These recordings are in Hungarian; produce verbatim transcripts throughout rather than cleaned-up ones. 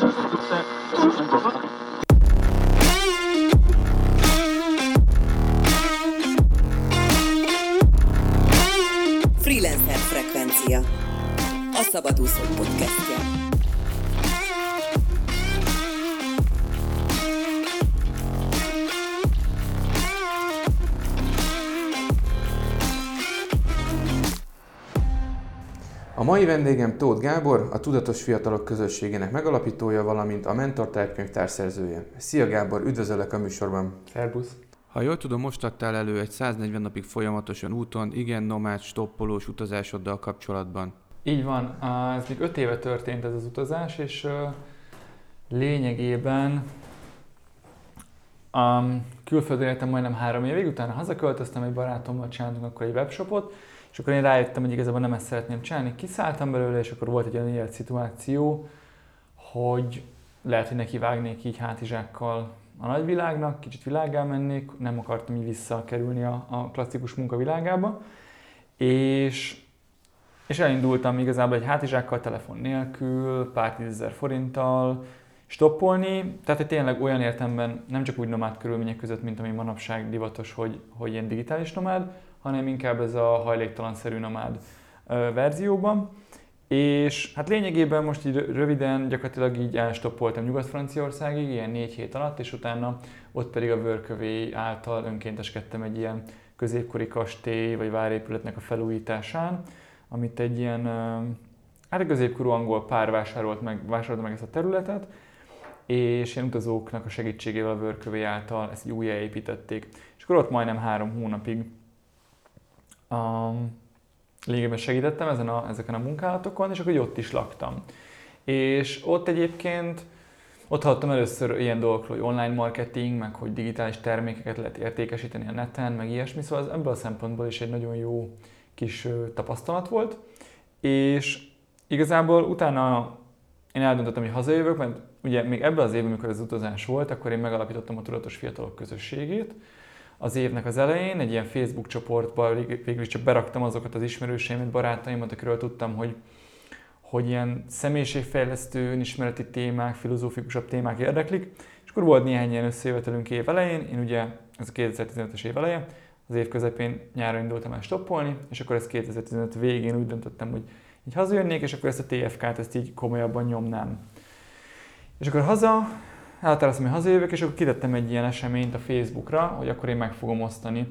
Freelancer frekvencia, a szabadúszó podcastja. A mai vendégem Tóth Gábor, a Tudatos Fiatalok Közösségének megalapítója, valamint a Mentor Tárkönyvtár szerzője. Szia Gábor, üdvözöllek a műsorban! Szerbusz! Ha jól tudom, most adtál elő egy száznegyven napig folyamatosan úton, igen nomád, stoppolós utazásoddal kapcsolatban. Így van, ez még öt éve történt ez az utazás, és lényegében külföldön éltem majdnem három évig, utána hazaköltöztem, egy barátommal csináltunk akkor egy webshopot, és akkor én rájöttem, hogy igazából nem ezt szeretném csinálni, kiszálltam belőle, és akkor volt egy olyan élet szituáció, hogy lehet, hogy nekivágnék így hátizsákkal a nagyvilágnak, kicsit világgá mennék, nem akartam így visszakerülni a, a klasszikus munkavilágába, és, és elindultam igazából egy hátizsákkal, telefon nélkül, pár tízezer forinttal stoppolni, tehát tényleg olyan értelemben nem csak úgy nomád körülmények között, mint ami manapság divatos, hogy, hogy ilyen digitális nomád, hanem inkább ez a hajléktalanszerű nomád ö, verzióban. És hát lényegében most így röviden gyakorlatilag így elstoppoltam Nyugat-Franciaországig, ilyen négy hét alatt, és utána ott pedig a Vörkövé által önkénteskedtem egy ilyen középkori kastély vagy várépületnek a felújításán, amit egy ilyen, hát a középkorú angol pár vásárolt meg, vásárolta meg ezt a területet, és ilyen utazóknak a segítségével a Vörkövé által ezt újjáépítették. És akkor ott majdnem három hónapig um, lényegében segítettem ezen a, ezeken a munkálatokon, és akkor ott is laktam. És ott egyébként, ott hallottam először ilyen dolgokról, hogy online marketing, meg hogy digitális termékeket lehet értékesíteni a neten, meg ilyesmi, szóval ez ebből a szempontból is egy nagyon jó kis tapasztalat volt. És igazából utána én eldöntöttem, hogy hazajövök, mert ugye még ebben az évben, amikor az utazás volt, akkor én megalapítottam a Tudatos Fiatalok Közösségét. Az évnek az elején egy ilyen Facebook csoportba végül is csak beraktam azokat az ismerőseimet, barátaimat, akiről tudtam, hogy, hogy ilyen személyiségfejlesztő, önismereti témák, filozófikusabb témák érdeklik. És akkor volt néhány ilyen összejövetelünk év elején, én ugye, ez a kétezer-tizenötös év eleje, az év közepén nyára indultam el stoppolni, és akkor ez kétezer-tizenöt végén úgy döntöttem, hogy így hazajönnék, és akkor ezt a té ef ká-t ezt így komolyabban nyomnám. És akkor haza... Elhatároztam, hogy hazajövök, és akkor kitettem egy ilyen eseményt a Facebookra, hogy akkor én meg fogom osztani,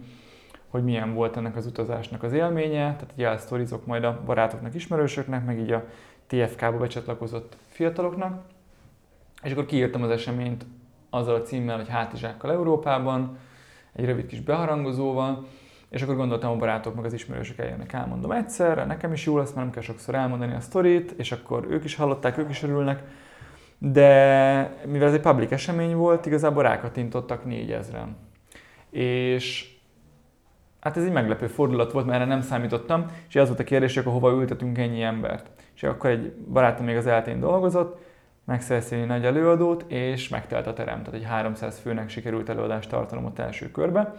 hogy milyen volt ennek az utazásnak az élménye, tehát így elsztorizok majd a barátoknak, ismerősöknek, meg így a té ef ká-ba becsatlakozott fiataloknak. És akkor kiírtam az eseményt azzal a címmel, hogy hátizsákkal Európában, egy rövid kis beharangozóval, és akkor gondoltam, a barátok meg az ismerősök eljönnek, elmondom egyszer, nekem is jó lesz, mert nem kell sokszor elmondani a sztorit, és akkor ők is hallották, ők is örülnek. De mivel ez egy public esemény volt, igazából rákattintottak négyezren. És hát ez egy meglepő fordulat volt, mert erre nem számítottam, és az volt a kérdés, hogy akkor hova ültetünk ennyi embert. És akkor egy barátom még az é el té-n dolgozott, megszereztél egy nagy előadót, és megtelt a terem. Tehát egy háromszáz főnek sikerült előadást tartanom ott első körbe.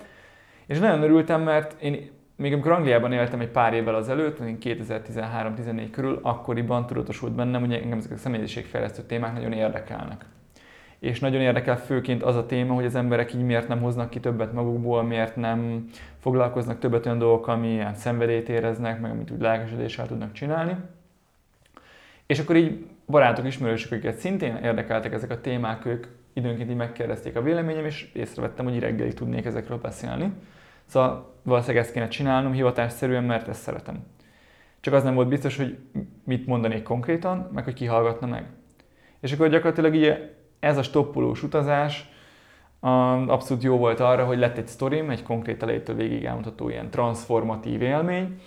És nagyon örültem, mert én még amikor Angliában éltem egy pár évvel azelőtt, kétezer-tizenhárom tizennégy körül, akkoriban tudatosult bennem, hogy engem ezek a személyiségfejlesztő témák nagyon érdekelnek. És nagyon érdekel főként az a téma, hogy az emberek így miért nem hoznak ki többet magukból, miért nem foglalkoznak többet olyan dolgokkal, amilyen szenvedélyt éreznek, meg amit úgy lelkesedéssel tudnak csinálni. És akkor így barátok, ismerősök, akiket szintén érdekeltek ezek a témák, ők időnként így megkérdezték a véleményem, és észrevettem, hogy reggelig tudnék ezekről beszélni. Szóval valószínűleg ezt kéne csinálnom hivatásszerűen, mert ezt szeretem. Csak az nem volt biztos, hogy mit mondanék konkrétan, meg hogy ki hallgatna meg. És akkor gyakorlatilag így ez a stoppolós utazás abszolút jó volt arra, hogy lett egy sztorim, egy konkrét elejétől végig elmutató ilyen transformatív élmény,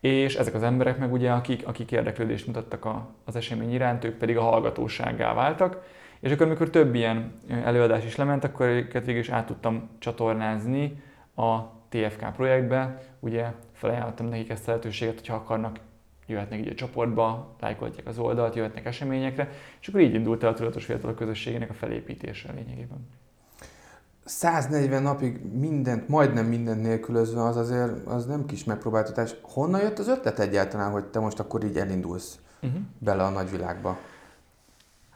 és ezek az emberek meg ugye, akik, akik érdeklődést mutattak a, az esemény iránt, ők pedig a hallgatósággá váltak. És akkor, amikor több ilyen előadás is lement, akkor őket végül is át tudtam csatornázni a té ef ká projektbe, ugye felajánlottam nekik ezt a lehetőséget, hogyha akarnak, jöhetnek így a csoportba, lájkolják az oldalt, jöhetnek eseményekre, és akkor így indult el a Tudatos Fiatalok Közösségének a felépítése lényegében. száznegyven napig mindent, majdnem mindent nélkülözve, az azért az nem kis megpróbáltatás. Honnan jött az ötlet egyáltalán, hogy te most akkor így elindulsz uh-huh. bele a nagyvilágba?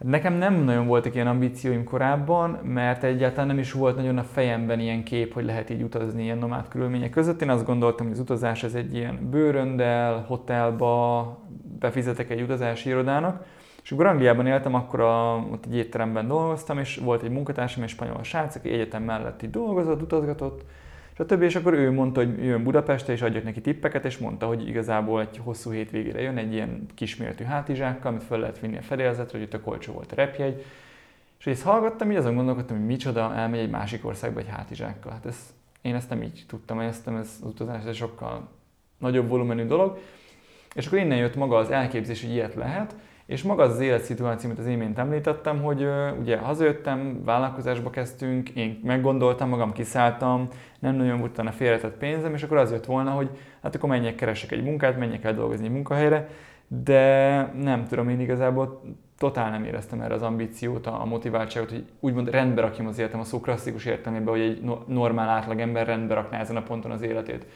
Nekem nem nagyon voltak ilyen ambícióim korábban, mert egyáltalán nem is volt nagyon a fejemben ilyen kép, hogy lehet így utazni ilyen nomád körülmények között. Én azt gondoltam, hogy az utazás ez egy ilyen bőröndel, hotelba, befizetek egy utazási irodának. És akkor Angliában éltem, akkor a, ott egy étteremben dolgoztam, és volt egy munkatársam, egy spanyol srác, aki egyetem mellett így dolgozott, utazgatott, és a többi, és akkor ő mondta, hogy jön Budapestre, és adjak neki tippeket, és mondta, hogy igazából egy hosszú hétvégére jön egy ilyen kisméretű hátizsákkal, amit fel lehet vinni a fedélzetre, hogy itt a kolcsó volt a repjegy. És ezt hallgattam, így azon gondolkodtam, hogy micsoda, elmegy egy másik országba egy hátizsákkal. Hát ez, én ezt nem így tudtam, ezt nem, ez az utazás, ez sokkal nagyobb volumenű dolog. És akkor innen jött maga az elképzés, hogy ilyet lehet. És maga az, az életszituáció, amit az imént említettem, hogy ö, ugye hazajöttem, vállalkozásba kezdtünk, én meggondoltam magam, kiszálltam, nem nagyon volt utána félretett pénzem, és akkor az jött volna, hogy hát akkor menjek, keresek egy munkát, menjek el dolgozni egy munkahelyre, de nem tudom, én igazából totál nem éreztem erre az ambíciót, a motiváltságot, hogy úgymond rendbe rakjam az életem, a szó klasszikus értelmében, hogy egy no- normál átlagember rendbe rakná ezen a ponton az életét.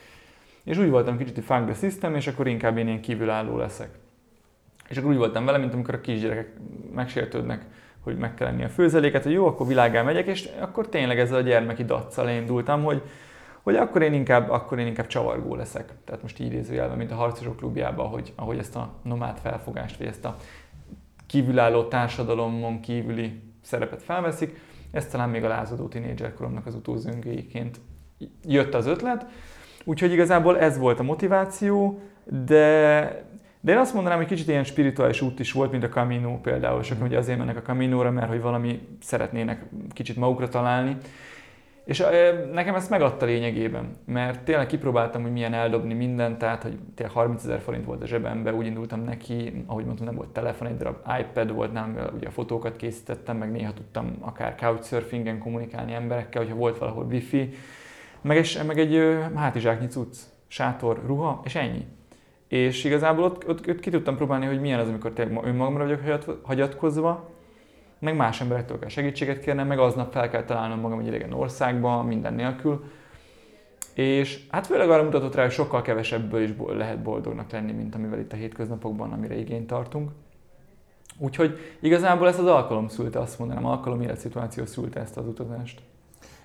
És úgy voltam kicsit, hogy fuck the system, és akkor inkább én ilyen kívülálló leszek. És akkor úgy voltam vele, mint amikor a kisgyerekek megsértődnek, hogy meg kell enni a főzeléket, hogy jó, akkor világá megyek, és akkor tényleg ezzel a gyermeki daccal indultam, hogy, hogy akkor, én inkább, akkor én inkább csavargó leszek. Tehát most így idézőjelben, mint a Harcosok klubjában, hogy, ahogy ezt a nomád felfogást, vagy ezt a kívülálló társadalomon kívüli szerepet felveszik, ez talán még a lázadó tínédzserkoromnak az utózöngéiként jött az ötlet. Úgyhogy igazából ez volt a motiváció, de... De én azt mondanám, hogy kicsit ilyen spirituális út is volt, mint a Camino például. Sokan ugye azért mennek a Caminóra, mert hogy valami szeretnének kicsit magukra találni. És nekem ezt megadta lényegében, mert tényleg kipróbáltam, hogy milyen eldobni mindent, tehát hogy tényleg harmincezer forint volt a zsebemben, úgy indultam neki, ahogy mondtam, nem volt telefon, egy darab iPad volt nálam, ugye a fotókat készítettem, meg néha tudtam akár couchsurfingen kommunikálni emberekkel, hogyha volt valahol wifi, meg egy, meg egy hátizsáknyi cucc, sátor, ruha, és ennyi. És igazából ott, ott, ott ki tudtam próbálni, hogy milyen az, amikor tényleg önmagamra vagyok hagyatkozva, meg más emberektől kell segítséget kérnem, meg aznap fel kell találnom magam egy idegen országba, minden nélkül. És hát főleg arra mutatott rá, hogy sokkal kevesebből is lehet boldognak lenni, mint amivel itt a hétköznapokban, amire igényt tartunk. Úgyhogy igazából ezt az alkalom szülte, azt mondanám, alkalom életszituáció szülte ezt az utazást.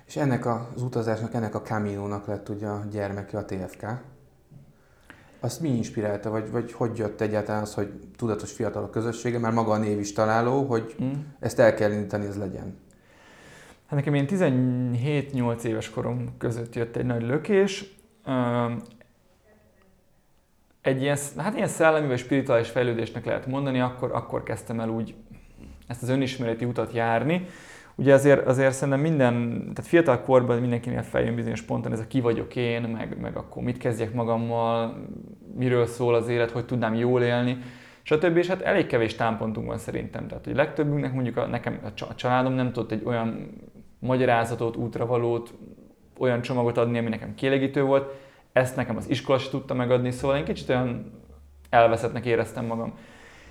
És ennek az utazásnak, ennek a Caminónak lett ugye a gyermeki, a té ef ká. Azt mi inspirálta, vagy, vagy hogy jött egyáltalán az, hogy Tudatos Fiatalok Közössége, már maga a név is találó, hogy mm. ezt el kell indítani, ez legyen? Hát nekem én tizenhét-nyolc éves korom között jött egy nagy lökés. Egy ilyen, hát ilyen szellemi vagy spirituális fejlődésnek lehet mondani, akkor, akkor kezdtem el úgy ezt az önismereti utat járni. Ugye azért, azért szerintem minden, tehát fiatal korban mindenkinél feljön bizonyos ponton ez a ki vagyok én, meg, meg akkor mit kezdjek magammal, miről szól az élet, hogy tudnám jól élni, stb. És hát elég kevés támpontunk van szerintem. Tehát, hogy legtöbbünknek mondjuk a, nekem a családom nem tudott egy olyan magyarázatot, útravalót, olyan csomagot adni, ami nekem kielégítő volt. Ezt nekem az iskola se tudta megadni, szóval én kicsit olyan elveszettnek éreztem magam.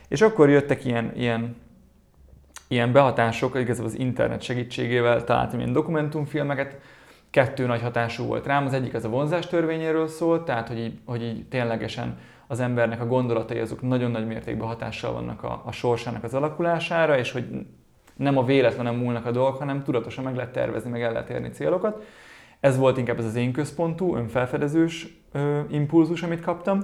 És akkor jöttek ilyen... ilyen Ilyen behatások, igazából az internet segítségével találtam ilyen dokumentumfilmeket, kettő nagy hatású volt rám, az egyik az a vonzás törvényéről szólt, tehát hogy így, hogy így ténylegesen az embernek a gondolatai azok nagyon nagy mértékben hatással vannak a, a sorsának az alakulására, és hogy nem a véletlenem múlnak a dolgok, hanem tudatosan meg lehet tervezni, meg el lehet érni célokat. Ez volt inkább ez az én központú, önfelfedezős ö, impulzus, amit kaptam.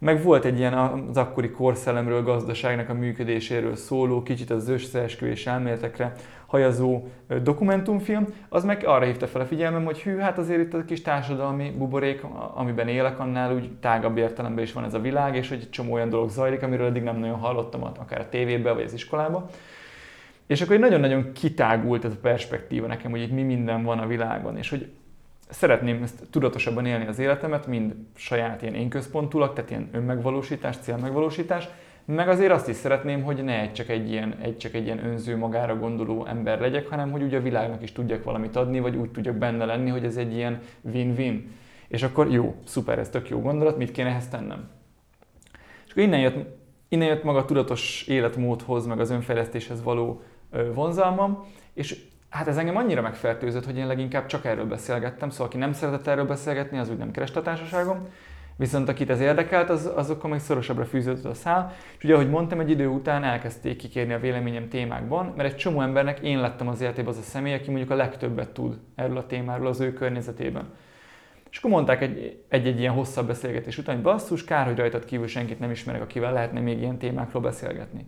Meg volt egy ilyen az akkori korszellemről, gazdaságnak a működéséről szóló, kicsit az összeesküvés elméletekre hajazó dokumentumfilm, az meg arra hívta fel a figyelmem, hogy hű, hát azért itt a kis társadalmi buborék, amiben élek, annál úgy tágabb értelemben is van ez a világ, és hogy egy csomó olyan dolog zajlik, amiről eddig nem nagyon hallottam, akár a tévében, vagy az iskolában. És akkor nagyon-nagyon kitágult ez a perspektíva nekem, hogy itt mi minden van a világban, és hogy szeretném ezt tudatosabban élni az életemet, mind saját ilyen énközpontúlag, tehát ilyen önmegvalósítás, célmegvalósítás, meg azért azt is szeretném, hogy ne egy csak egy ilyen, egy csak egy ilyen önző, magára gondoló ember legyek, hanem hogy ugye a világnak is tudjak valamit adni, vagy úgy tudjak benne lenni, hogy ez egy ilyen win-win. És akkor jó, szuper, ez tök jó gondolat, mit kéne ehhez tennem? És akkor innen jött, innen jött maga a tudatos életmódhoz, meg az önfejlesztéshez való vonzalmam, és hát ez engem annyira megfertőzött, hogy én leginkább csak erről beszélgettem, szóval aki nem szeretett erről beszélgetni, az úgy nem kereste a társaságom. Viszont akit ez érdekelt, az, azokkal meg szorosabbra fűződött a szál. És ugye, ahogy mondtam, egy idő után elkezdték kikérni a véleményem témákban, mert egy csomó embernek én lettem az életében az a személy, aki mondjuk a legtöbbet tud erről a témáról az ő környezetében. És akkor mondták egy-egy ilyen hosszabb beszélgetés után, hogy basszus, kár, hogy rajtad kívül senkit nem ismerek, akivel lehetne még ilyen témákról beszélgetni.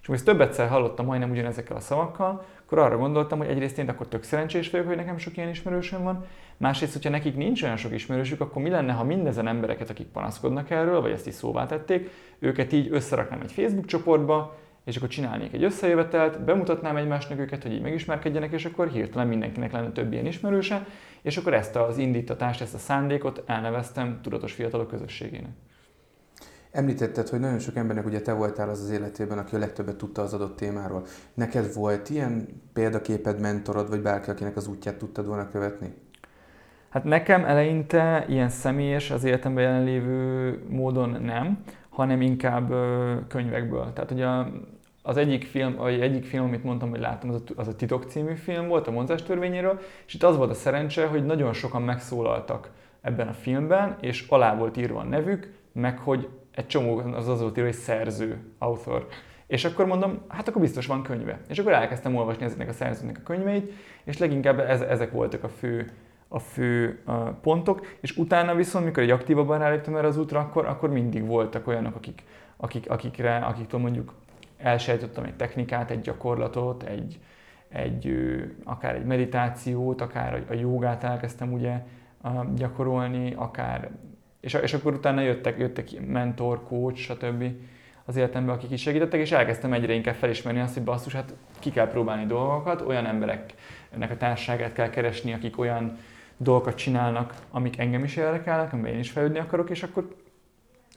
És amikor több egyszer hallottam majdnem ugyanezekkel a szavakkal, akkor arra gondoltam, hogy egyrészt én akkor tök szerencsés vagyok, hogy nekem sok ilyen ismerősöm van, másrészt, hogyha nekik nincs olyan sok ismerősük, akkor mi lenne, ha mindezen embereket, akik panaszkodnak erről, vagy ezt is szóvá tették, őket így összeraknám egy Facebook csoportba, és akkor csinálnék egy összejövetelt, bemutatnám egymásnak őket, hogy így megismerkedjenek, és akkor hirtelen mindenkinek lenne több ilyen ismerőse, és akkor ezt az indítatást, ezt a szándékot elneveztem Tudatos Fiatalok Közösségének. Említetted, hogy nagyon sok embernek ugye te voltál az az életében, aki a legtöbbet tudta az adott témáról. Neked volt ilyen példaképed, mentorod, vagy bárki, akinek az útját tudtad volna követni? Hát nekem eleinte ilyen személyes, az életemben jelenlévő módon nem, hanem inkább könyvekből. Tehát ugye az egyik film, vagy egyik film, amit mondtam, hogy láttam, az a, az a Titok című film volt, a vonzás törvényéről, és itt az volt a szerencse, hogy nagyon sokan megszólaltak ebben a filmben, és alá volt írva a nevük, meg hogy egy csomó az az volt írva, hogy szerző, author. És akkor mondom, hát akkor biztos van könyve. És akkor elkezdtem olvasni ezeknek a szerzőnek a könyveit, és leginkább ez, ezek voltak a fő, a fő uh, pontok. És utána viszont, mikor egy aktívabban ráléptem erre az útra, akkor, akkor mindig voltak olyanok, akik, akik, akikre, akiktől mondjuk elsajátítottam egy technikát, egy gyakorlatot, egy, egy, akár egy meditációt, akár a jogát elkezdtem ugye uh, gyakorolni, akár... És, és akkor utána jöttek, jöttek mentor, coach, stb. Az életemben, akik is segítettek, és elkezdtem egyre inkább felismerni azt, hogy basszus, hát ki kell próbálni dolgokat, olyan embereknek a társaságát kell keresni, akik olyan dolgokat csinálnak, amik engem is érdekelnek, amiben én is fejlődni akarok, és akkor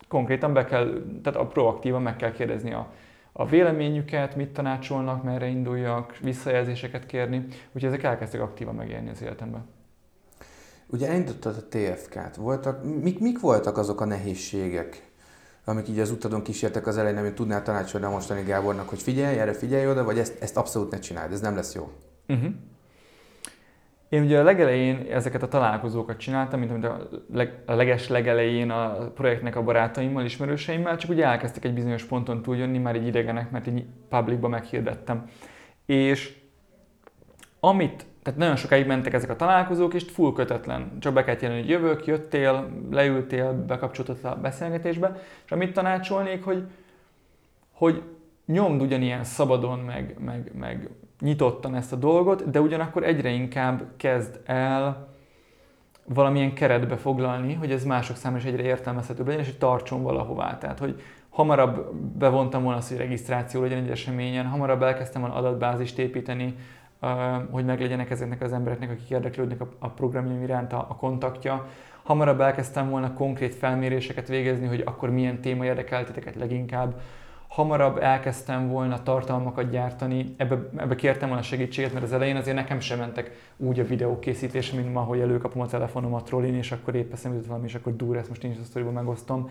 konkrétan be kell, tehát a proaktívan meg kell kérdezni a, a véleményüket, mit tanácsolnak, merre induljak, visszajelzéseket kérni, úgyhogy ezek elkezdtek aktívan megélni az életemben. Ugye elindítottad a té ef ká-t, voltak, mik, mik voltak azok a nehézségek, amik így az utadon kísértek az elején, amit tudnál tanácsolni a mostani Gábornak, hogy figyelj, erre figyelj oda, vagy ezt, ezt abszolút ne csináld, ez nem lesz jó? Uh-huh. Én ugye a legelején ezeket a találkozókat csináltam, mint amit a, leg, a leges legelején a projektnek a barátaimmal, ismerőseimmel, csak ugye elkezdtek egy bizonyos ponton túljönni, már így idegenek, mert így publicba meghirdettem. És amit Tehát nagyon sokáig mentek ezek a találkozók, és full kötetlen. Csak be kellett jelenni, hogy jövök, jöttél, leültél, bekapcsoltad a beszélgetésbe, és amit tanácsolnék, hogy, hogy nyomd ugyanilyen szabadon, meg, meg, meg nyitottan ezt a dolgot, de ugyanakkor egyre inkább kezd el valamilyen keretbe foglalni, hogy ez mások számára is egyre értelmezhetőbb legyen, és hogy tartson valahová. Tehát, hogy hamarabb bevontam volna azt, hogy regisztráció legyen egy eseményen, hamarabb elkezdtem volna adatbázist építeni, hogy meglegyenek ezeknek az embereknek, akik érdeklődnek a programjaim iránt a kontaktja. Hamarabb elkezdtem volna konkrét felméréseket végezni, hogy akkor milyen téma érdekel titeket leginkább. Hamarabb elkezdtem volna tartalmakat gyártani, ebbe, ebbe kértem volna segítséget, mert az elején azért nekem sem mentek úgy a videókészítés, mint ma, hogy előkapom a telefonomat rollin, és akkor épp eszembe jutott valami, és akkor durr, ezt most én is a sztoriban megosztom.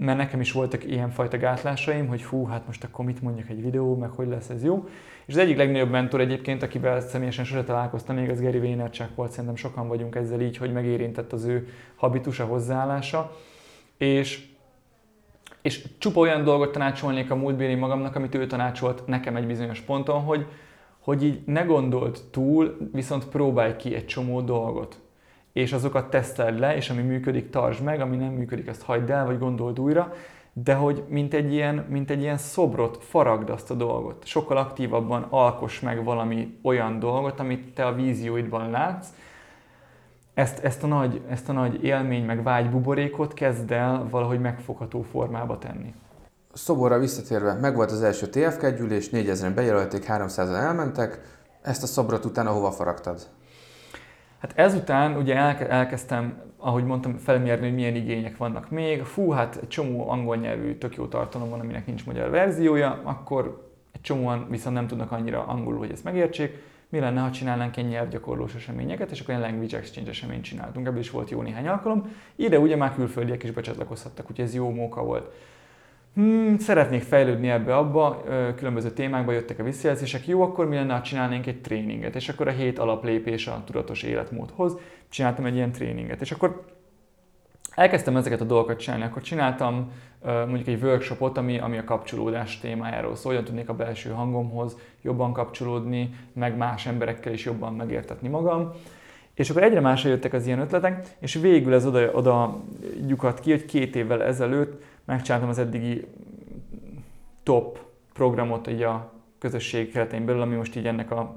Mert nekem is voltak ilyenfajta gátlásaim, hogy hú, hát most akkor mit mondjak egy videó, meg hogy lesz ez jó. És az egyik legnagyobb mentor egyébként, akivel személyesen sose találkoztam, még az Gary Vaynerchuk volt, szerintem sokan vagyunk ezzel így, hogy megérintett az ő habitusa, hozzáállása. És, és csupa olyan dolgot tanácsolnék a múltbéli magamnak, amit ő tanácsolt nekem egy bizonyos ponton, hogy, hogy így ne gondold túl, viszont próbálj ki egy csomó dolgot. És azokat teszteld le, és ami működik, tartsd meg, ami nem működik, azt hagyd el, vagy gondold újra, de hogy mint egy ilyen, mint egy ilyen szobrot faragd azt a dolgot. Sokkal aktívabban alkoss meg valami olyan dolgot, amit te a vízióidban látsz. Ezt, ezt, a nagy, ezt a nagy élmény, meg vágybuborékot kezd el valahogy megfogható formába tenni. Szoborra visszatérve, megvolt az első té ef ká gyűlés, négyezren bejelölték, háromszázan elmentek. Ezt a szobrot utána hova faragtad? Hát ezután ugye elke, elkezdtem, ahogy mondtam, felmérni, hogy milyen igények vannak még. Fú, hát egy csomó angol nyelvű tök jó tartalom van, aminek nincs magyar verziója, akkor egy csomóan viszont nem tudnak annyira angolul, hogy ezt megértsék. Mi lenne, ha csinálnánk ilyen nyelvgyakorlós eseményeket, és akkor ilyen language exchange eseményt csináltunk. Ebből is volt jó néhány alkalom. Ide ugye már külföldiek is becsatlakozhattak, úgyhogy ez jó móka volt. Hmm, szeretnék fejlődni ebbe-abba, különböző témákba jöttek a visszajelzések, jó, akkor mi lenne, ha csinálnénk egy tréninget, és akkor a hét alaplépés a tudatos életmódhoz, csináltam egy ilyen tréninget, és akkor elkezdtem ezeket a dolgokat csinálni, akkor csináltam mondjuk egy workshopot, ami, ami a kapcsolódás témájáról szól, hogyan tudnék a belső hangomhoz jobban kapcsolódni, meg más emberekkel is jobban megértetni magam. És akkor egyre másra jöttek az ilyen ötletek, és végül ez oda, oda lyukadt ki, hogy két évvel ezelőtt megcsináltam az eddigi top programot így a közösség keretein belül, ami most így ennek a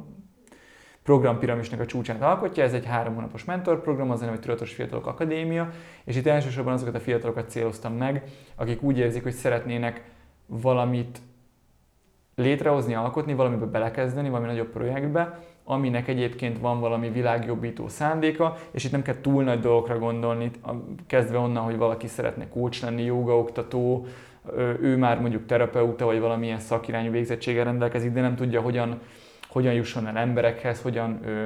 programpiramisnak a csúcsát alkotja. Ez egy három hónapos mentorprogram, az a neve, hogy Tudatos Fiatalok Akadémia, és itt elsősorban azokat a fiatalokat céloztam meg, akik úgy érzik, hogy szeretnének valamit létrehozni, alkotni, valamibe belekezdeni, valami nagyobb projektbe, aminek egyébként van valami világjobbító szándéka, és itt nem kell túl nagy dolgokra gondolni, kezdve onnan, hogy valaki szeretne coach lenni, jógaoktató, ő már mondjuk terapeuta, vagy valamilyen szakirányú végzettséggel rendelkezik, de nem tudja, hogyan, hogyan jusson el emberekhez, hogyan ö,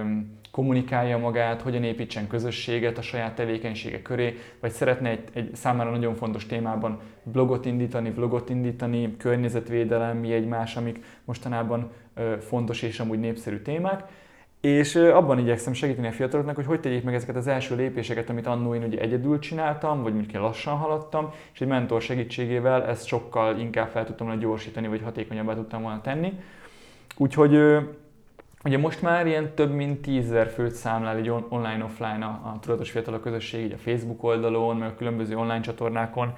kommunikálja magát, hogyan építsen közösséget a saját tevékenysége köré, vagy szeretne egy, egy számára nagyon fontos témában blogot indítani, vlogot indítani, környezetvédelem, mi egymás, amik mostanában ö, fontos és amúgy népszerű témák. És ö, abban igyekszem segíteni a fiataloknak, hogy hogy tegyék meg ezeket az első lépéseket, amit annó én ugye egyedül csináltam, vagy mondjuk én lassan haladtam, és egy mentor segítségével ezt sokkal inkább fel tudtam volna gyorsítani, vagy hatékonyabbá tudtam volna tenni. Úgyhogy ugye most már ilyen több mint tízezer főt számlál így online-offline a, a Tudatos Fiatalok Közösség, így a Facebook oldalon, meg a különböző online csatornákon.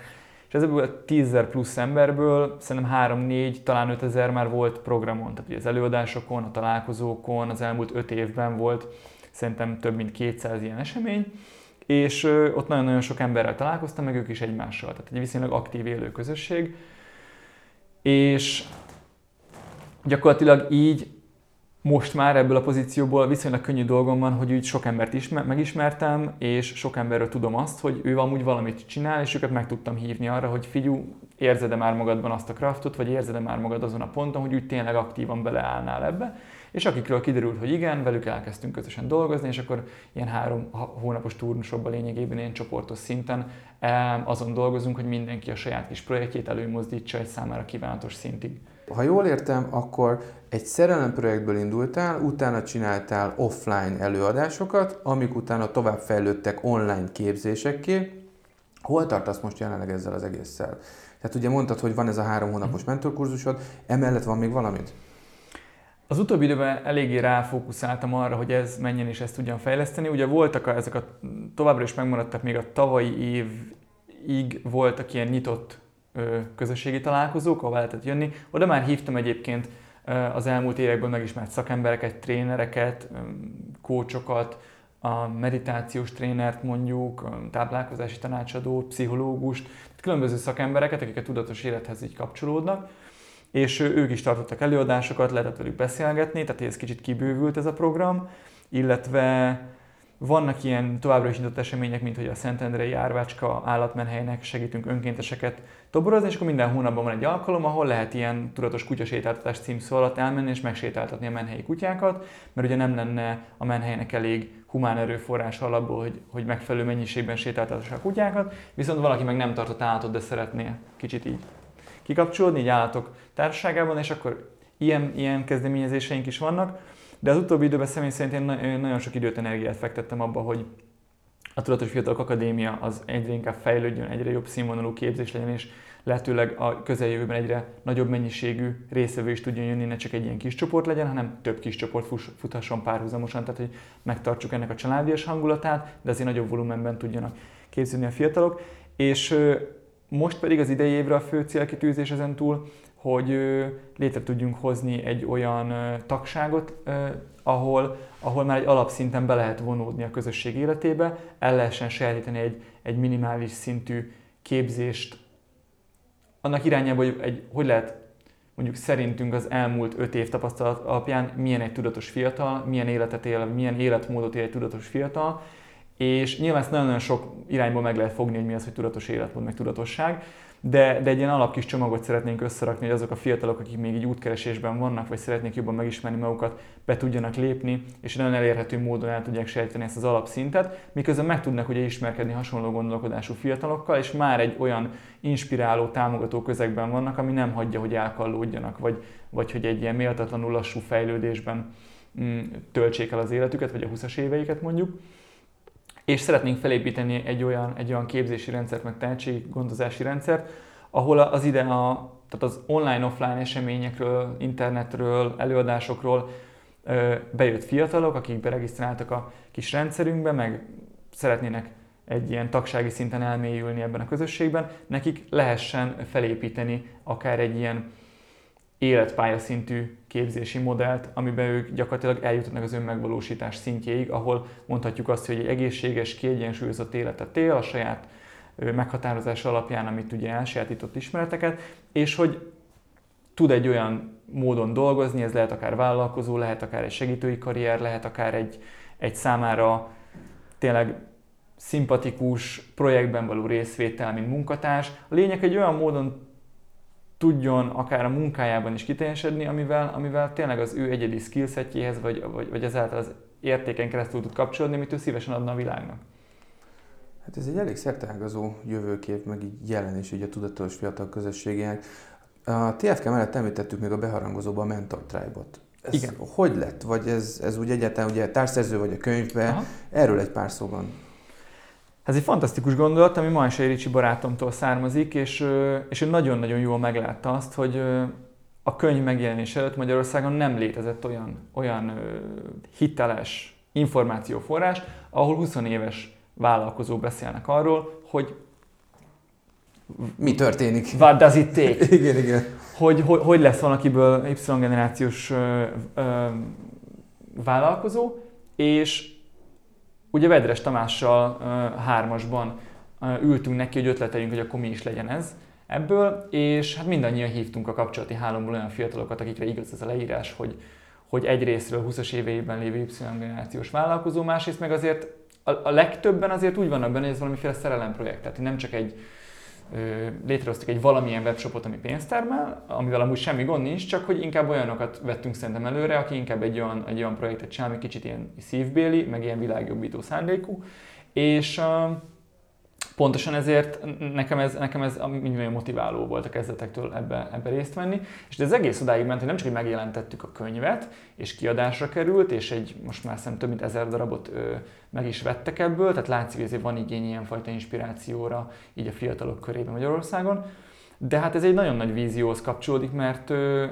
És ezekből a tízezer plusz emberből szerintem három-négy, talán ötezer már volt programon. Tehát ugye az előadásokon, a találkozókon, az elmúlt öt évben volt szerintem több mint kétszáz ilyen esemény. És ott nagyon-nagyon sok emberrel találkoztam, meg ők is egymással. Tehát egy viszonylag aktív élő közösség. És gyakorlatilag így most már ebből a pozícióból viszonylag könnyű dolgom van, hogy úgy sok embert ismer, megismertem, és sok emberről tudom azt, hogy ő amúgy valamit csinál, és őket meg tudtam hívni arra, hogy figyú, érzed-e már magadban azt a craftot, vagy érzed-e már magad azon a ponton, hogy úgy tényleg aktívan beleállnál ebbe. És akikről kiderült, hogy igen, velük elkezdtünk közösen dolgozni, és akkor ilyen három hónapos turnusokban lényegében ilyen csoportos szinten azon dolgozunk, hogy mindenki a saját kis projektjét előmozdítsa egy számára kívánatos szintig. Ha jól értem, akkor egy szerelemprojektből indultál, utána csináltál offline előadásokat, amik utána továbbfejlődtek online képzésekké. Hol tartasz most jelenleg ezzel az egésszel? Tehát ugye mondtad, hogy van ez a három hónapos mentorkurzusod, emellett van még valamit? Az utóbbi időben eléggé ráfókuszáltam arra, hogy ez menjen és ezt tudjam fejleszteni. Ugye voltak a, ezek a, továbbra is megmaradtak, még a tavalyi évig voltak ilyen nyitott közösségi találkozók, ahol lehetett jönni. Oda már hívtam egyébként az elmúlt években megismert szakembereket, trénereket, kócsokat, a meditációs trénert mondjuk, táplálkozási tanácsadót, pszichológust, különböző szakembereket, akik a tudatos élethez így kapcsolódnak, és ők is tartottak előadásokat, lehetett velük beszélgetni, tehát ez kicsit kibővült ez a program, illetve vannak ilyen továbbra is nyitott események, mint hogy a Szentendrei Árvácska állatmenhelynek segítünk önkénteseket toborozni, és akkor minden hónapban van egy alkalom, ahol lehet ilyen tudatos kutyasétáltatás címszó alatt elmenni és megsétáltatni a menhelyi kutyákat, mert ugye nem lenne a menhelynek elég humán erőforrás alapból, hogy, hogy megfelelő mennyiségben sétáltatassa a kutyákat, viszont valaki meg nem tartott állatot, de szeretné kicsit így kikapcsolódni, így állatok társaságában, és akkor ilyen, ilyen kezdeményezéseink is vannak. De az utóbbi időben személy szerint én nagyon sok időt, energiát fektettem abba, hogy a Tudatos Fiatalok Akadémia az egyre inkább fejlődjön, egyre jobb színvonalú képzés legyen, és lehetőleg a közeljövőben egyre nagyobb mennyiségű részvevő is tudjon jönni, ne csak egy ilyen kis csoport legyen, hanem több kis csoport futhasson párhuzamosan, tehát hogy megtartsuk ennek a családias hangulatát, de azért nagyobb volumenben tudjanak képződni a fiatalok. És most pedig az idei évre a fő célkitűzés ezen túl, hogy létre tudjunk hozni egy olyan tagságot, ahol, ahol már egy alapszinten be lehet vonódni a közösség életébe, el lehessen sajátítani egy, egy minimális szintű képzést annak irányába, hogy egy, hogy lehet mondjuk szerintünk az elmúlt öt év tapasztalat alapján milyen egy tudatos fiatal, milyen életet él, milyen életmódot él egy tudatos fiatal, és nyilván ezt nagyon-nagyon sok irányból meg lehet fogni, hogy mi az, hogy tudatos életmód, meg tudatosság. De, de egy ilyen alapkis csomagot szeretnénk összerakni, hogy azok a fiatalok, akik még így útkeresésben vannak, vagy szeretnék jobban megismerni magukat, be tudjanak lépni, és nagyon elérhető módon el tudják sejteni ezt az alapszintet, miközben meg tudnak ugye ismerkedni hasonló gondolkodású fiatalokkal, és már egy olyan inspiráló, támogató közegben vannak, ami nem hagyja, hogy elkallódjanak, vagy, vagy hogy egy ilyen méltatlanul lassú fejlődésben mm, töltsék el az életüket, vagy a huszas éveiket mondjuk. és szeretnénk felépíteni egy olyan, egy olyan képzési rendszert, meg tehetséggondozási rendszert, ahol az ide a, tehát az online-offline eseményekről, internetről, előadásokról bejött fiatalok, akik beregisztráltak a kis rendszerünkbe, meg szeretnének egy ilyen tagsági szinten elmélyülni ebben a közösségben, nekik lehessen felépíteni akár egy ilyen életpályaszintű képzési modellt, amiben ők gyakorlatilag eljutatnak az önmegvalósítás szintjéig, ahol mondhatjuk azt, hogy egy egészséges, kiegyensúlyozott életet él a saját meghatározása alapján, amit ugye elsajátított ismereteket, és hogy tud egy olyan módon dolgozni, ez lehet akár vállalkozó, lehet akár egy segítői karrier, lehet akár egy, egy számára tényleg szimpatikus projektben való részvétel, mint munkatárs. A lényeg, hogy olyan módon tudjon akár a munkájában is kiteljesedni, amivel, amivel tényleg az ő egyedi skillsetjéhez, vagy, vagy, vagy ezáltal az értéken keresztül tud kapcsolódni, amit ő szívesen adna a világnak. Hát ez egy elég szerteágazó jövőkép, meg így jelen is így a Tudatos Fiatalok Közösségének. A té ef ká mellett említettük még a beharangozóban a Mentor Tribe-ot. Ez igen. Hogy lett? Vagy ez, ez úgy egyáltalán, ugye társszerző vagy a könyvben, aha. Erről egy pár szóban. Ez egy fantasztikus gondolat, ami Maisei Ricsi barátomtól származik, és, és ő nagyon-nagyon jól meglátta azt, hogy a könyv megjelenés előtt Magyarországon nem létezett olyan, olyan hiteles információforrás, ahol húsz éves vállalkozók beszélnek arról, hogy mi történik? What does it take? Igen, igen. Hogy, hogy, hogy lesz valakiből Y-generációs vállalkozó, és ugye Vedres Tamással uh, hármasban uh, ültünk neki, hogy ötleteljünk, hogy akkor mi is legyen ez ebből, és hát mindannyian hívtunk a kapcsolati hálomból olyan fiatalokat, akikre igaz ez a leírás, hogy, hogy egyrésztről húszas éveiben lévő Y-generációs vállalkozó, másrészt meg azért a, a legtöbben azért úgy vannak benne, hogy ez valamiféle szerelemprojekt, tehát nem csak egy létrehoztak egy valamilyen webshopot, ami pénzt termel, amivel amúgy semmi gond nincs, csak hogy inkább olyanokat vettünk szerintem előre, aki inkább egy olyan, egy olyan projektet csinál, ami kicsit ilyen szívbéli, meg ilyen világjobbító szándékú, és uh, pontosan ezért nekem ez, nekem ez mindjárt motiváló volt a kezdetektől ebbe, ebbe részt venni, és ez egész odáig ment, hogy nem csak hogy megjelentettük a könyvet, és kiadásra került, és egy most már szerintem több mint ezer darabot ö, meg is vettek ebből, tehát látszik, hogy azért van igény ilyenfajta inspirációra így a fiatalok körében Magyarországon, de hát ez egy nagyon nagy vízióhoz kapcsolódik, mert ö,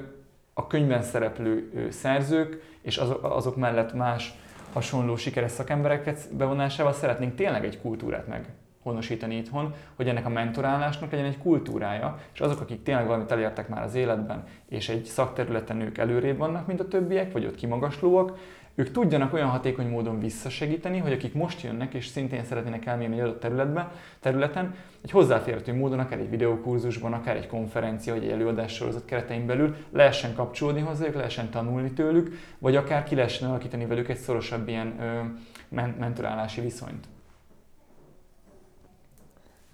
a könyvben szereplő ö, szerzők, és azok, azok mellett más hasonló sikeres szakembereket bevonásával szeretnénk tényleg egy kultúrát meg honosítani itthon, hogy ennek a mentorálásnak legyen egy kultúrája, és azok, akik tényleg valamit elértek már az életben, és egy szakterületen ők előrébb vannak, mint a többiek, vagy ott kimagaslóak, ők tudjanak olyan hatékony módon visszasegíteni, hogy akik most jönnek, és szintén szeretnének elmérni egy adott területbe, területen, egy hozzáférhető módon, akár egy videókurzusban, akár egy konferencia, vagy egy előadássorozat keretein belül lehessen kapcsolódni hozzájuk, lehessen tanulni tőlük, vagy akár ki lehessen alakítani velük egy szorosabb ilyen ö, mentorálási viszonyt.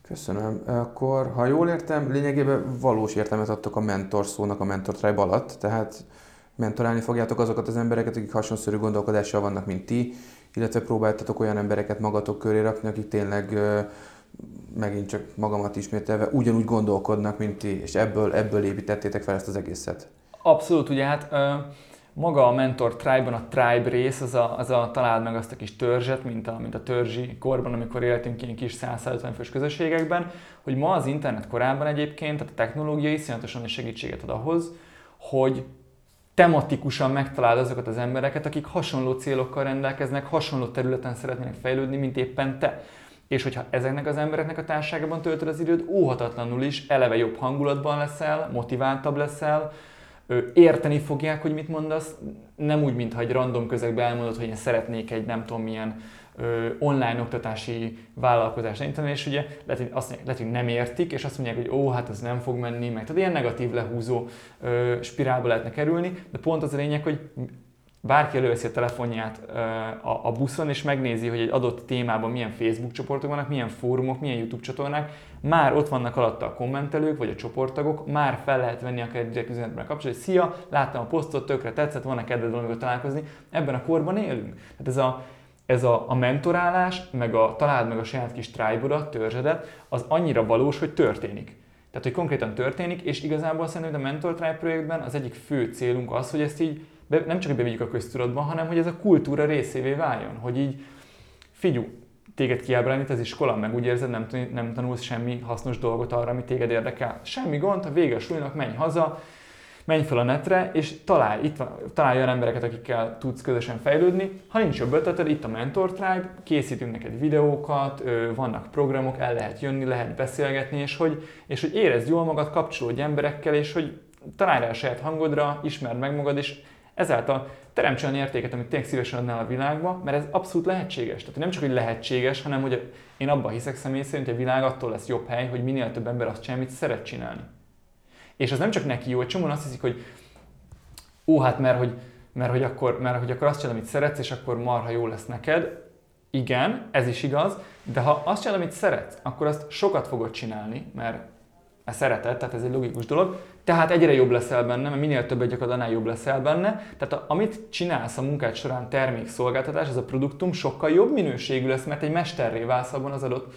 Köszönöm. Akkor, ha jól értem, lényegében valós értelmet adtok a mentor szónak a Mentor Tribe alatt, tehát mentorálni fogjátok azokat az embereket, akik hasonszörű gondolkodással vannak, mint ti, illetve próbáltatok olyan embereket magatok köré rakni, akik tényleg, megint csak magamat ismételve, ugyanúgy gondolkodnak, mint ti, és ebből, ebből építettétek fel ezt az egészet. Abszolút, ugye hát maga a Mentor Tribe-ban a tribe rész, az a, az a találd meg azt a kis törzset, mint a, mint a törzsi korban, amikor éltünk ilyen kis száz-százötven fős közösségekben, hogy ma az internet korában egyébként, tehát a technológia iszonyatosan is segítséget ad ahhoz, hogy tematikusan megtaláld azokat az embereket, akik hasonló célokkal rendelkeznek, hasonló területen szeretnének fejlődni, mint éppen te. És hogyha ezeknek az embereknek a társaságában töltöd az időt, óhatatlanul is eleve jobb hangulatban leszel, motiváltabb leszel, érteni fogják, hogy mit mondasz, nem úgy, mintha egy random közegbe elmondod, hogy én szeretnék egy nem tudom milyen ö, online oktatási vállalkozást indítani, és ugye lehet, hogy, azt, lehet, hogy nem értik, és azt mondják, hogy ó, hát ez nem fog menni, meg tehát ilyen negatív lehúzó ö, spirálba lehetne kerülni, de pont az a lényeg, hogy bárki előveszi a telefonját ö, a, a buszon, és megnézi, hogy egy adott témában milyen Facebook csoportok vannak, milyen fórumok, milyen YouTube csatornák, már ott vannak alatta a kommentelők, vagy a csoporttagok, már fel lehet venni akár egy direkt üzenetben kapcsolatban, hogy szia, láttam a posztot, tökre tetszett, van-e kedved valamivel találkozni, ebben a korban élünk. Tehát ez a, ez a, a mentorálás, meg a találd meg a saját kis tribe-odat, törzsedet, az annyira valós, hogy történik. Tehát, hogy konkrétan történik, és igazából szerintem, hogy a Mentor Tribe projektben az egyik fő célunk az, hogy ezt így be, nem csak, hogy bevigyük a köztudatban, hanem hogy ez a kultúra részévé váljon, hogy így figyú, téged kiábránít az iskola, meg úgy érzed, nem, nem tanulsz semmi hasznos dolgot arra, ami téged érdekel. Semmi gond, ha vége a súlynak, menj haza, menj fel a netre, és találj, itt van, találj olyan embereket, akikkel tudsz közösen fejlődni. Ha nincs jobb ötleted, itt a Mentor Tribe, készítünk neked videókat, vannak programok, el lehet jönni, lehet beszélgetni, és hogy, és hogy érezd jól magad, kapcsolódj emberekkel, és hogy találj rá a saját hangodra, ismerd meg magad, és ezáltal teremts olyan értéket, amit tényleg szívesen adnál a világba, mert ez abszolút lehetséges. Tehát nem csak, hogy lehetséges, hanem hogy én abban hiszek személy szerint, hogy a világ attól lesz jobb hely, hogy minél több ember azt csinál, amit szeret csinálni. És az nem csak neki jó, hogy csomóan azt hiszik, hogy ó, hát mert hogy, mert, hogy akkor, mert hogy akkor azt csinál, amit szeretsz, és akkor marha jó lesz neked. Igen, ez is igaz, de ha azt csinál, amit szeretsz, akkor azt sokat fogod csinálni, mert szereted, tehát ez egy logikus dolog, tehát egyre jobb leszel benne, mert minél többet gyakorod, annál jobb leszel benne. Tehát a, amit csinálsz a munkád során, termékszolgáltatás, ez a produktum sokkal jobb minőségű lesz, mert egy mesterré válsz abban az adott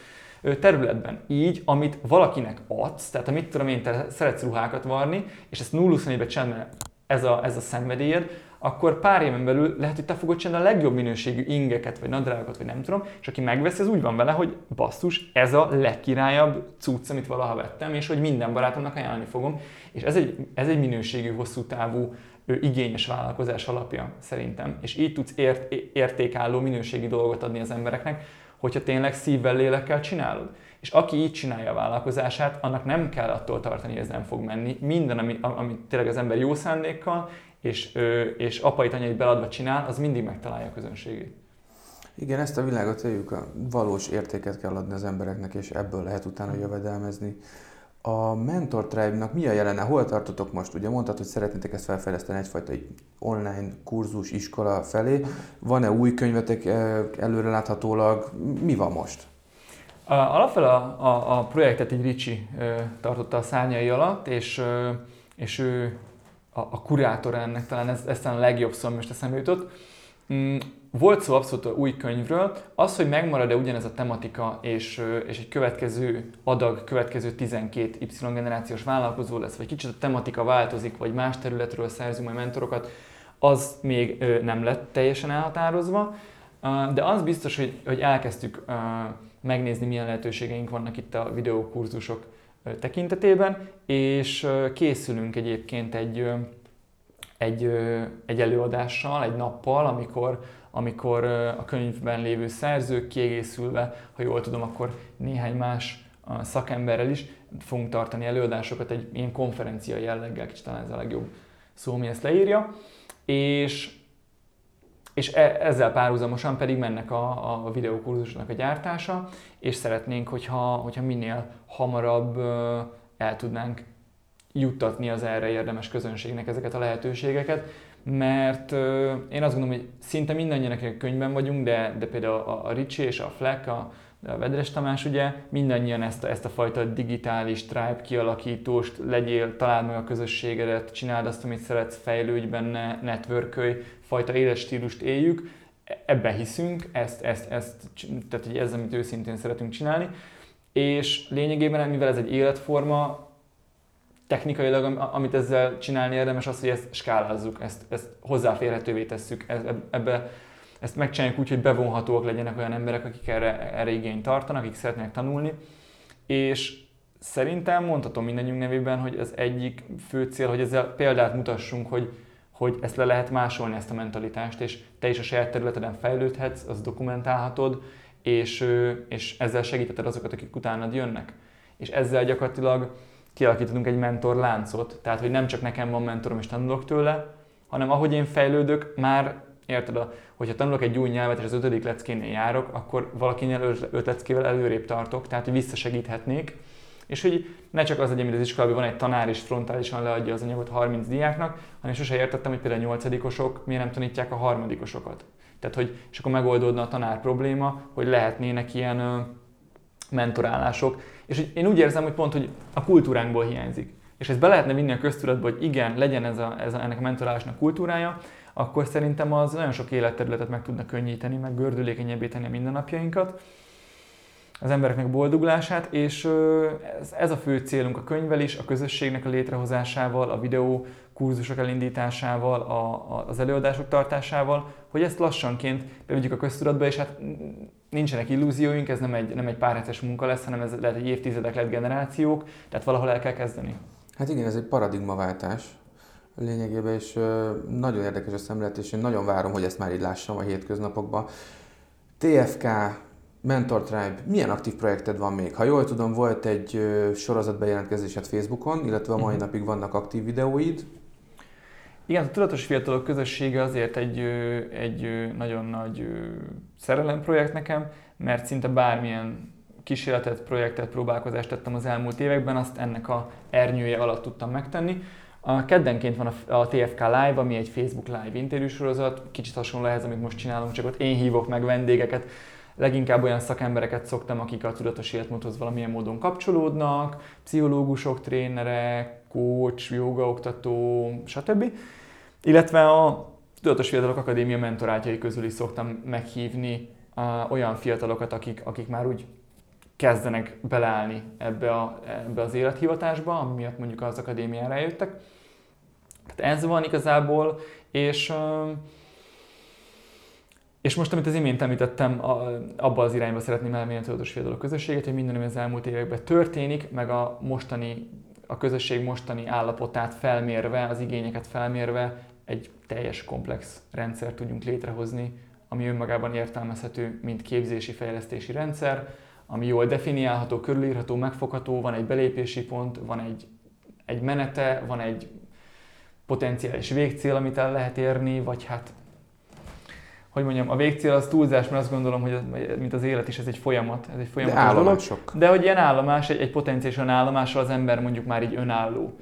területben. Így, amit valakinek adsz, tehát amit tudom én, te szeretsz ruhákat varni, és ezt nulla-huszonnégyben csinálni, ez a, ez a szenvedélyed, akkor pár éven belül lehet, hogy te fogod csinálni a legjobb minőségű ingeket, vagy nadrágokat, vagy nem tudom, és aki megveszi, az úgy van vele, hogy basszus, ez a legkirályabb cucc, amit valaha vettem, és hogy minden barátomnak ajánlani fogom. És ez egy, ez egy minőségű, hosszú távú, igényes vállalkozás alapja szerintem. És így tudsz ért, értékálló, minőségi dolgot adni az embereknek, hogyha tényleg szívvel, lélekkel csinálod. És aki így csinálja a vállalkozását, annak nem kell attól tartani, hogy ez nem fog menni. Minden, ami, ami tényleg az ember jó szándékkal, és, és apait, anyait beladva csinál, az mindig megtalálja a közönségét. Igen, ezt a világot éljük, a valós értéket kell adni az embereknek, és ebből lehet utána jövedelmezni. A Mentor Tribe-nak mi a jelene? Hol tartotok most? Ugye mondtad, hogy szeretnétek ezt felfejleszteni egyfajta online kurzus iskola felé. Van-e új könyvetek előreláthatólag? Mi van most? A, alapvetően a, a, a projektet így Ricsi tartotta a szárnyai alatt, és, és ő a, a kurátora ennek, talán ez, ez talán a legjobb szó, most eszembe jutott. Volt szó abszolút a új könyvről. Az, hogy megmarad-e ugyanez a tematika, és, és egy következő adag, következő tizenkét Y-generációs vállalkozó lesz, vagy kicsit a tematika változik, vagy más területről szerzünk majd mentorokat, az még nem lett teljesen elhatározva. De az biztos, hogy, hogy elkezdtük megnézni, milyen lehetőségeink vannak itt a videókurzusok tekintetében, és készülünk egyébként egy, egy, egy előadással, egy nappal, amikor, amikor a könyvben lévő szerzők kiegészülve, ha jól tudom, akkor néhány más szakemberrel is fogunk tartani előadásokat, egy ilyen konferencia jelleggel, kicsit talán ez a legjobb szó, ami ezt leírja, és, és ezzel párhuzamosan pedig mennek a, a videókurzusnak a gyártása, és szeretnénk, hogyha, hogyha minél hamarabb el tudnánk juttatni az erre érdemes közönségnek ezeket a lehetőségeket, mert én azt gondolom, hogy szinte mindannyian, akik könyvben vagyunk, de, de például a, a Ricsi és a Fleck, a, a Vedres Tamás, ugye, mindannyian ezt a, ezt a fajta digitális tribe kialakítóst, legyél, találd meg a közösségedet, csináld azt, amit szeretsz, fejlődj benne, networkölj, fajta életstílust éljük, ebben hiszünk, ezt, ezt, ezt, tehát ez, amit őszintén szeretünk csinálni, és lényegében, mivel ez egy életforma, technikailag, amit ezzel csinálni érdemes, az, hogy ezt skálázzuk, ezt, ezt hozzáférhetővé tesszük, ebbe, ezt megcsináljuk úgy, hogy bevonhatóak legyenek olyan emberek, akik erre, erre igényt tartanak, akik szeretnének tanulni, és szerintem mondhatom mindannyiunk nevében, hogy az egyik fő cél, hogy ezzel példát mutassunk, hogy, hogy ezt le lehet másolni, ezt a mentalitást, és te is a saját területeden fejlődhetsz, azt dokumentálhatod, és, és ezzel segítheted azokat, akik utánad jönnek. És ezzel gyakorlatilag kialakítottunk egy mentorláncot, tehát hogy nem csak nekem van mentorom és tanulok tőle, hanem ahogy én fejlődök, már érted, a, hogyha tanulok egy új nyelvet és az ötödik leckénél járok, akkor valakinél öt leckével előrébb tartok, tehát hogy visszasegíthetnék, és hogy ne csak az legyen, mint az iskolában van egy tanár és frontálisan leadja az anyagot harminc diáknak, hanem sose értettem, hogy például a nyolcadikosok miért nem tanítják a harmadikosokat. Tehát, hogy és akkor megoldódna a tanár probléma, hogy lehetnének ilyen mentorálások, és én úgy érzem, hogy pont, hogy a kultúránkból hiányzik. És ezt be lehetne vinni a köztudatba, hogy igen, legyen ez a, ez a, ennek a mentorálásnak kultúrája, akkor szerintem az nagyon sok életterületet meg tudna könnyíteni, meg gördülékenyebbé tenni a mindennapjainkat, az embereknek boldoglását, és ez, ez a fő célunk a könyvvel is, a közösségnek a létrehozásával, a videó kurzusok elindításával, a, a, az előadások tartásával, hogy ezt lassanként bevegyük a köztudatba, és hát nincsenek illúzióink, ez nem egy, nem egy pár hetes munka lesz, hanem ez lehet egy évtizedek, lehet generációk, tehát valahol el kell kezdeni. Hát igen, ez egy paradigmaváltás lényegében, és nagyon érdekes a szemlélet, és én nagyon várom, hogy ezt már így lássam a hétköznapokban. té ef ká, Mentor Tribe, milyen aktív projekted van még? Ha jól tudom, volt egy sorozatbejelentkezésed Facebookon, illetve a mai uh-huh. napig vannak aktív videóid. Igen, a Tudatos Fiatalok Közössége azért egy, egy nagyon nagy szerelemprojekt nekem, mert szinte bármilyen kísérletet, projektet, próbálkozást tettem az elmúlt években, azt ennek a ernyője alatt tudtam megtenni. A keddenként van a té ef ká Live, ami egy Facebook Live interjúsorozat, kicsit hasonló ehhez, amit most csinálunk, csak ott én hívok meg vendégeket. Leginkább olyan szakembereket szoktam, akik a tudatos életmódhoz valamilyen módon kapcsolódnak, pszichológusok, trénerek, coach, jogaoktató, stb. Illetve a Tudatos Fiatalok Akadémia mentorátjai közül is szoktam meghívni olyan fiatalokat, akik, akik már úgy kezdenek beleállni ebbe, a, ebbe az élethivatásba, ami miatt mondjuk az akadémiára eljöttek. Tehát ez van igazából, és, és most, amit az imént említettem, abba az irányba szeretném elmélni a Tudatos Fiatalok Közösséget, hogy minden, ami az elmúlt években történik, meg a mostani a közösség mostani állapotát felmérve, az igényeket felmérve egy teljes komplex rendszert tudjunk létrehozni, ami önmagában értelmezhető, mint képzési, fejlesztési rendszer, ami jól definiálható, körülírható, megfogható, van egy belépési pont, van egy, egy menete, van egy potenciális végcél, amit el lehet érni, vagy hát, hogy mondjam, a végcél az túlzás, mert azt gondolom, hogy az, mint az élet is, ez egy folyamat, ez egy folyamatos dolog. De hogy ilyen állomás, egy, egy potenciális önállomással az ember mondjuk már így önálló.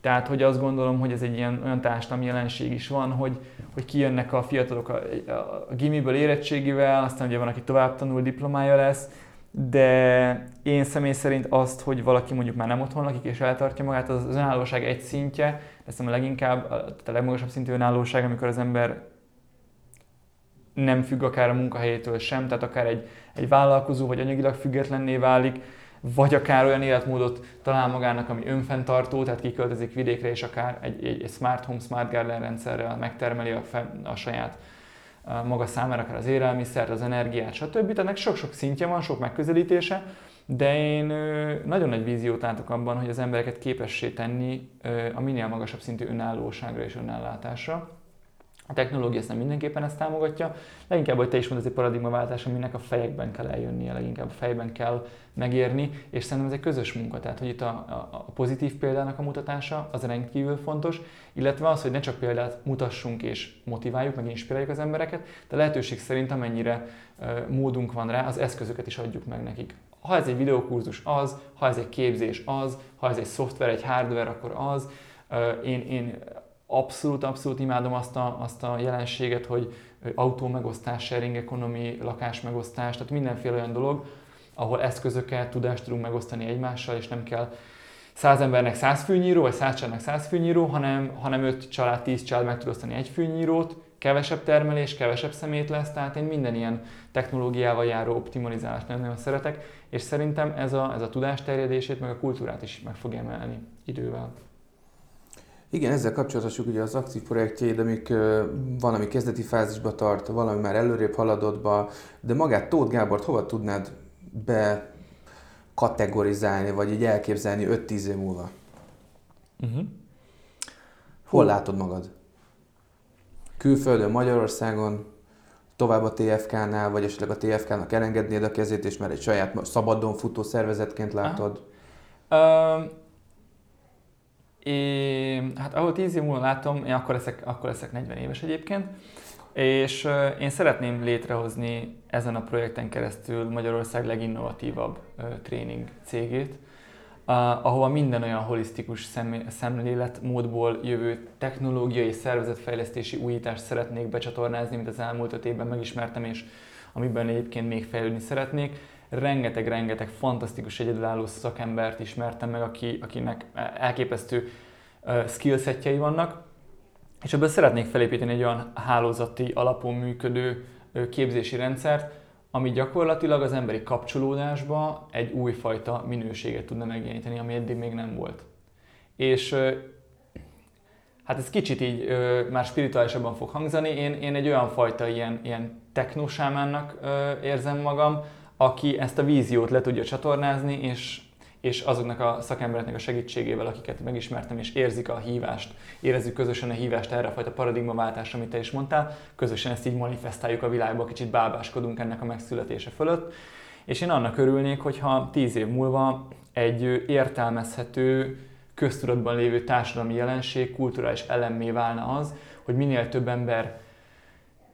Tehát, hogy azt gondolom, hogy ez egy ilyen olyan társadalmi jelenség is van, hogy, hogy kijönnek a fiatalok a, a gimiből érettségivel, aztán ugye van, aki tovább tanul, diplomája lesz, de én személy szerint azt, hogy valaki mondjuk már nem otthon lakik és eltartja magát, az önállóság egy szintje, hiszem a leginkább, a legmagasabb szintű önállóság, amikor az ember nem függ akár a munkahelyétől sem, tehát akár egy, egy vállalkozó vagy anyagilag függetlenné válik, vagy akár olyan életmódot talál magának, ami önfenntartó, tehát kiköltözik vidékre, és akár egy, egy, egy smart home, smart garden rendszerrel megtermeli a, a saját a maga számára akár az élelmiszert, az energiát, stb. Tehát sok-sok szintje van, sok megközelítése, de én nagyon nagy víziót látok abban, hogy az embereket képessé tenni a minél magasabb szintű önállóságra és önállátásra. A technológia ezt nem mindenképpen ezt támogatja, leginkább, hogy te is mondod, ez egy paradigmaváltás, aminek a fejekben kell eljönnie, leginkább a fejben kell megérni, és szerintem ez egy közös munka, tehát hogy itt a, a, a pozitív példának a mutatása, az rendkívül fontos, illetve az, hogy ne csak példát mutassunk és motiváljuk, meg inspiráljuk az embereket, de lehetőség szerint amennyire e, módunk van rá, az eszközöket is adjuk meg nekik. Ha ez egy videókurzus az, ha ez egy képzés az, ha ez egy szoftver, egy hardware, akkor az. E, én, én Abszolút, abszolút imádom azt a, azt a jelenséget, hogy autómegosztás, sharing economy, lakásmegosztás, tehát mindenféle olyan dolog, ahol eszközöket, tudást tudunk megosztani egymással, és nem kell száz embernek száz fűnyíró, vagy száz családnak száz fűnyíró, hanem, hanem öt család, tíz család meg tud osztani egy fűnyírót, kevesebb termelés, kevesebb szemét lesz, tehát én minden ilyen technológiával járó optimalizálást nagyon-nagyon szeretek, és szerintem ez a, ez a tudás terjedését, meg a kultúrát is meg fog emelni idővel. Igen, ezzel kapcsolatosak ugye az aktív projektjeid, amik valami kezdeti fázisba tart, valami már előrébb haladottba, de magát Tóth Gábort hova tudnád bekategorizálni, vagy így elképzelni öt-tíz év múlva? Uh-huh. Hol látod magad? Külföldön, Magyarországon, tovább a té ef ká-nál, vagy esetleg a té ef ká-nak elengednéd a kezét, és már egy saját szabadon futó szervezetként látod? Uh-huh. Um... É, hát ahol tíz év múlva látom, én akkor leszek, akkor leszek negyven éves egyébként, és én szeretném létrehozni ezen a projekten keresztül Magyarország leginnovatívabb tréning cégét, ahova minden olyan holisztikus szemléletmódból jövő technológiai és szervezetfejlesztési újítást szeretnék becsatornázni, mint az elmúlt öt évben megismertem, és amiben egyébként még fejlődni szeretnék. Rengeteg-rengeteg fantasztikus egyedülálló szakembert ismertem meg, aki, akinek elképesztő uh, skillsetjei vannak, és ebből szeretnék felépíteni egy olyan hálózati alapon működő uh, képzési rendszert, ami gyakorlatilag az emberi kapcsolódásba egy újfajta minőséget tudna megjeleníteni, ami eddig még nem volt. És uh, hát ez kicsit így ö, már spirituálisabban fog hangzani, én, én egy olyan fajta ilyen, ilyen technosámánnak ö, érzem magam, aki ezt a víziót le tudja csatornázni, és, és azoknak a szakembereknek a segítségével, akiket megismertem, és érzik a hívást, érezzük közösen a hívást erre a fajta paradigmaváltásra, amit te is mondtál, közösen ezt így manifestáljuk a világba, kicsit bábáskodunk ennek a megszületése fölött, és én annak örülnék, hogyha tíz év múlva egy értelmezhető, köztudatban lévő társadalmi jelenség, kulturális elemmé válna az, hogy minél több ember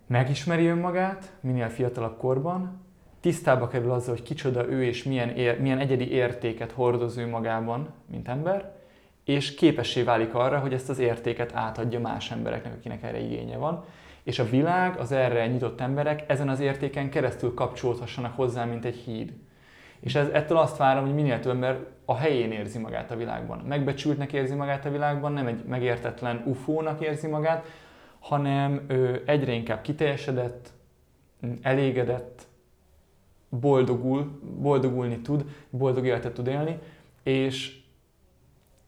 megismeri önmagát, minél fiatalabb korban, tisztába kerül azzal, hogy kicsoda ő és milyen, ér, milyen egyedi értéket hordoz ő magában, mint ember, és képessé válik arra, hogy ezt az értéket átadja más embereknek, akinek erre igénye van. És a világ, az erre nyitott emberek ezen az értéken keresztül kapcsolódhassanak hozzá, mint egy híd. És ez, ettől azt várom, hogy minél több ember a helyén érzi magát a világban. Megbecsültnek érzi magát a világban, nem egy megértetlen ufónak érzi magát, hanem ő egyre inkább kiteljesedett, elégedett, boldogul, boldogulni tud, boldog életet tud élni, és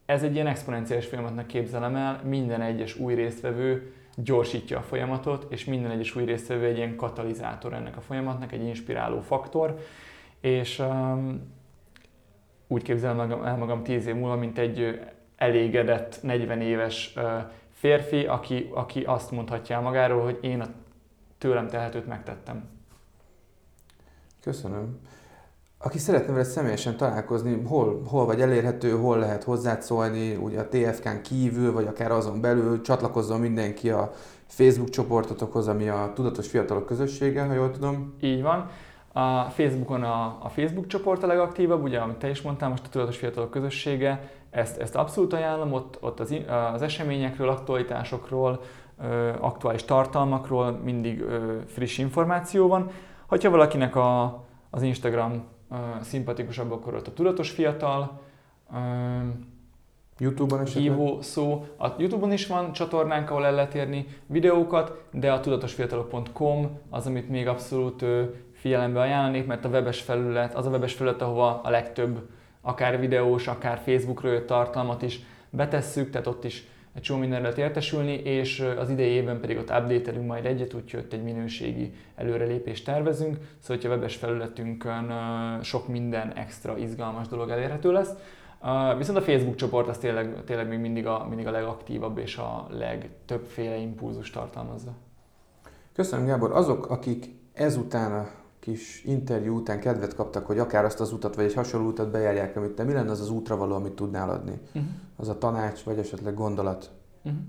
ez egy ilyen exponenciális folyamatnak képzelem el, minden egyes új résztvevő gyorsítja a folyamatot, és minden egyes új résztvevő egy ilyen katalizátor ennek a folyamatnak, egy inspiráló faktor, és um, úgy képzelem el magam tíz év múlva, mint egy elégedett, negyven éves uh, férfi, aki, aki azt mondhatja magáról, hogy én a tőlem telhetőt megtettem. Köszönöm. Aki szeretne veled személyesen találkozni, hol, hol vagy elérhető, hol lehet hozzád szólni, ugye a té ef ká-n kívül, vagy akár azon belül, csatlakozzon mindenki a Facebook csoportotokhoz, ami a Tudatos Fiatalok Közössége, ha jól tudom. Így van. A Facebookon a, a Facebook csoport a legaktívabb, ugye, amit te is mondtál, most a Tudatos Fiatalok Közössége, ezt, ezt abszolút ajánlom, ott, ott az, az eseményekről, aktualitásokról, aktuális tartalmakról mindig friss információ van. Hogyha valakinek a, az Instagram szimpatikusabb, akkor ott a Tudatos Fiatal, YouTube-on hívó szó. A YouTube-on is van csatornánk, ahol el lehet érni videókat, de a tudatos fiatalok pont com az, amit még abszolút figyelembe ajánlanék, mert a webes felület, az a webes felület, ahova a legtöbb akár videós, akár Facebookról jött tartalmat is betesszük, tehát ott is egy csomó mindenre lehet értesülni, és az idei évben pedig ott update-elünk majd egyet, úgyhogy ott egy minőségi előrelépést tervezünk, szóval hogyha a webes felületünkön sok minden extra izgalmas dolog elérhető lesz. Viszont a Facebook csoport az tényleg, tényleg még mindig a, mindig a legaktívabb és a legtöbbféle impulzus tartalmazza. Köszönöm, Gábor! Azok, akik ezután a kis interjú után kedvet kaptak, hogy akár azt az utat, vagy egy hasonló utat bejárják, amit te, mi lenne az az útra való, amit tudnál adni? Uh-huh. Az a tanács, vagy esetleg gondolat? Uh-huh.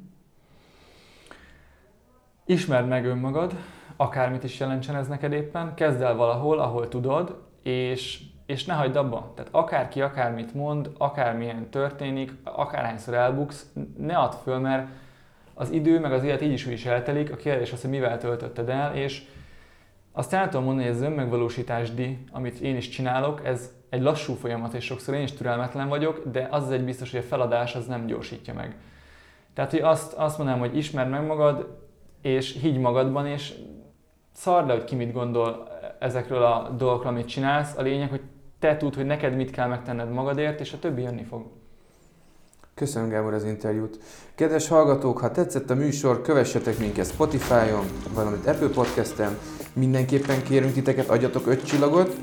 Ismerd meg önmagad, akármit is jelentsen ez neked éppen, kezd el valahol, ahol tudod, és, és ne hagyd abba. Tehát akárki akármit mond, akármilyen történik, akárhányszor elbuksz, ne add föl, mert az idő, meg az élet így is úgy is eltelik, a kérdés az, hogy mivel töltötted el, és azt el tudom mondani, hogy ez az önmegvalósításdi, amit én is csinálok, ez egy lassú folyamat, és sokszor én is türelmetlen vagyok, de az egy biztos, hogy a feladás az nem gyorsítja meg. Tehát, hogy azt, azt mondanám, hogy ismerd meg magad, és higgy magadban, és szard le, hogy ki mit gondol ezekről a dolgokról, amit csinálsz. A lényeg, hogy te tudd, hogy neked mit kell megtenned magadért, és a többi jönni fog. Köszönöm, Gábor, az interjút. Kedves hallgatók, ha tetszett a műsor, kövessetek minket Spotify-on, valamint Apple Podcast-en. Mindenképpen kérünk titeket, adjatok öt csillagot.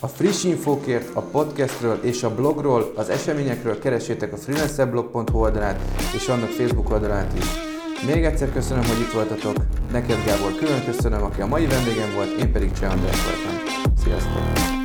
A friss infókért, a podcastről és a blogról, az eseményekről keressétek a freelancerblog pont hu oldalát és annak Facebook oldalát is. Még egyszer köszönöm, hogy itt voltatok. Neked, Gábor, külön köszönöm, aki a mai vendégem volt, én pedig Cseh András voltam. Sziasztok!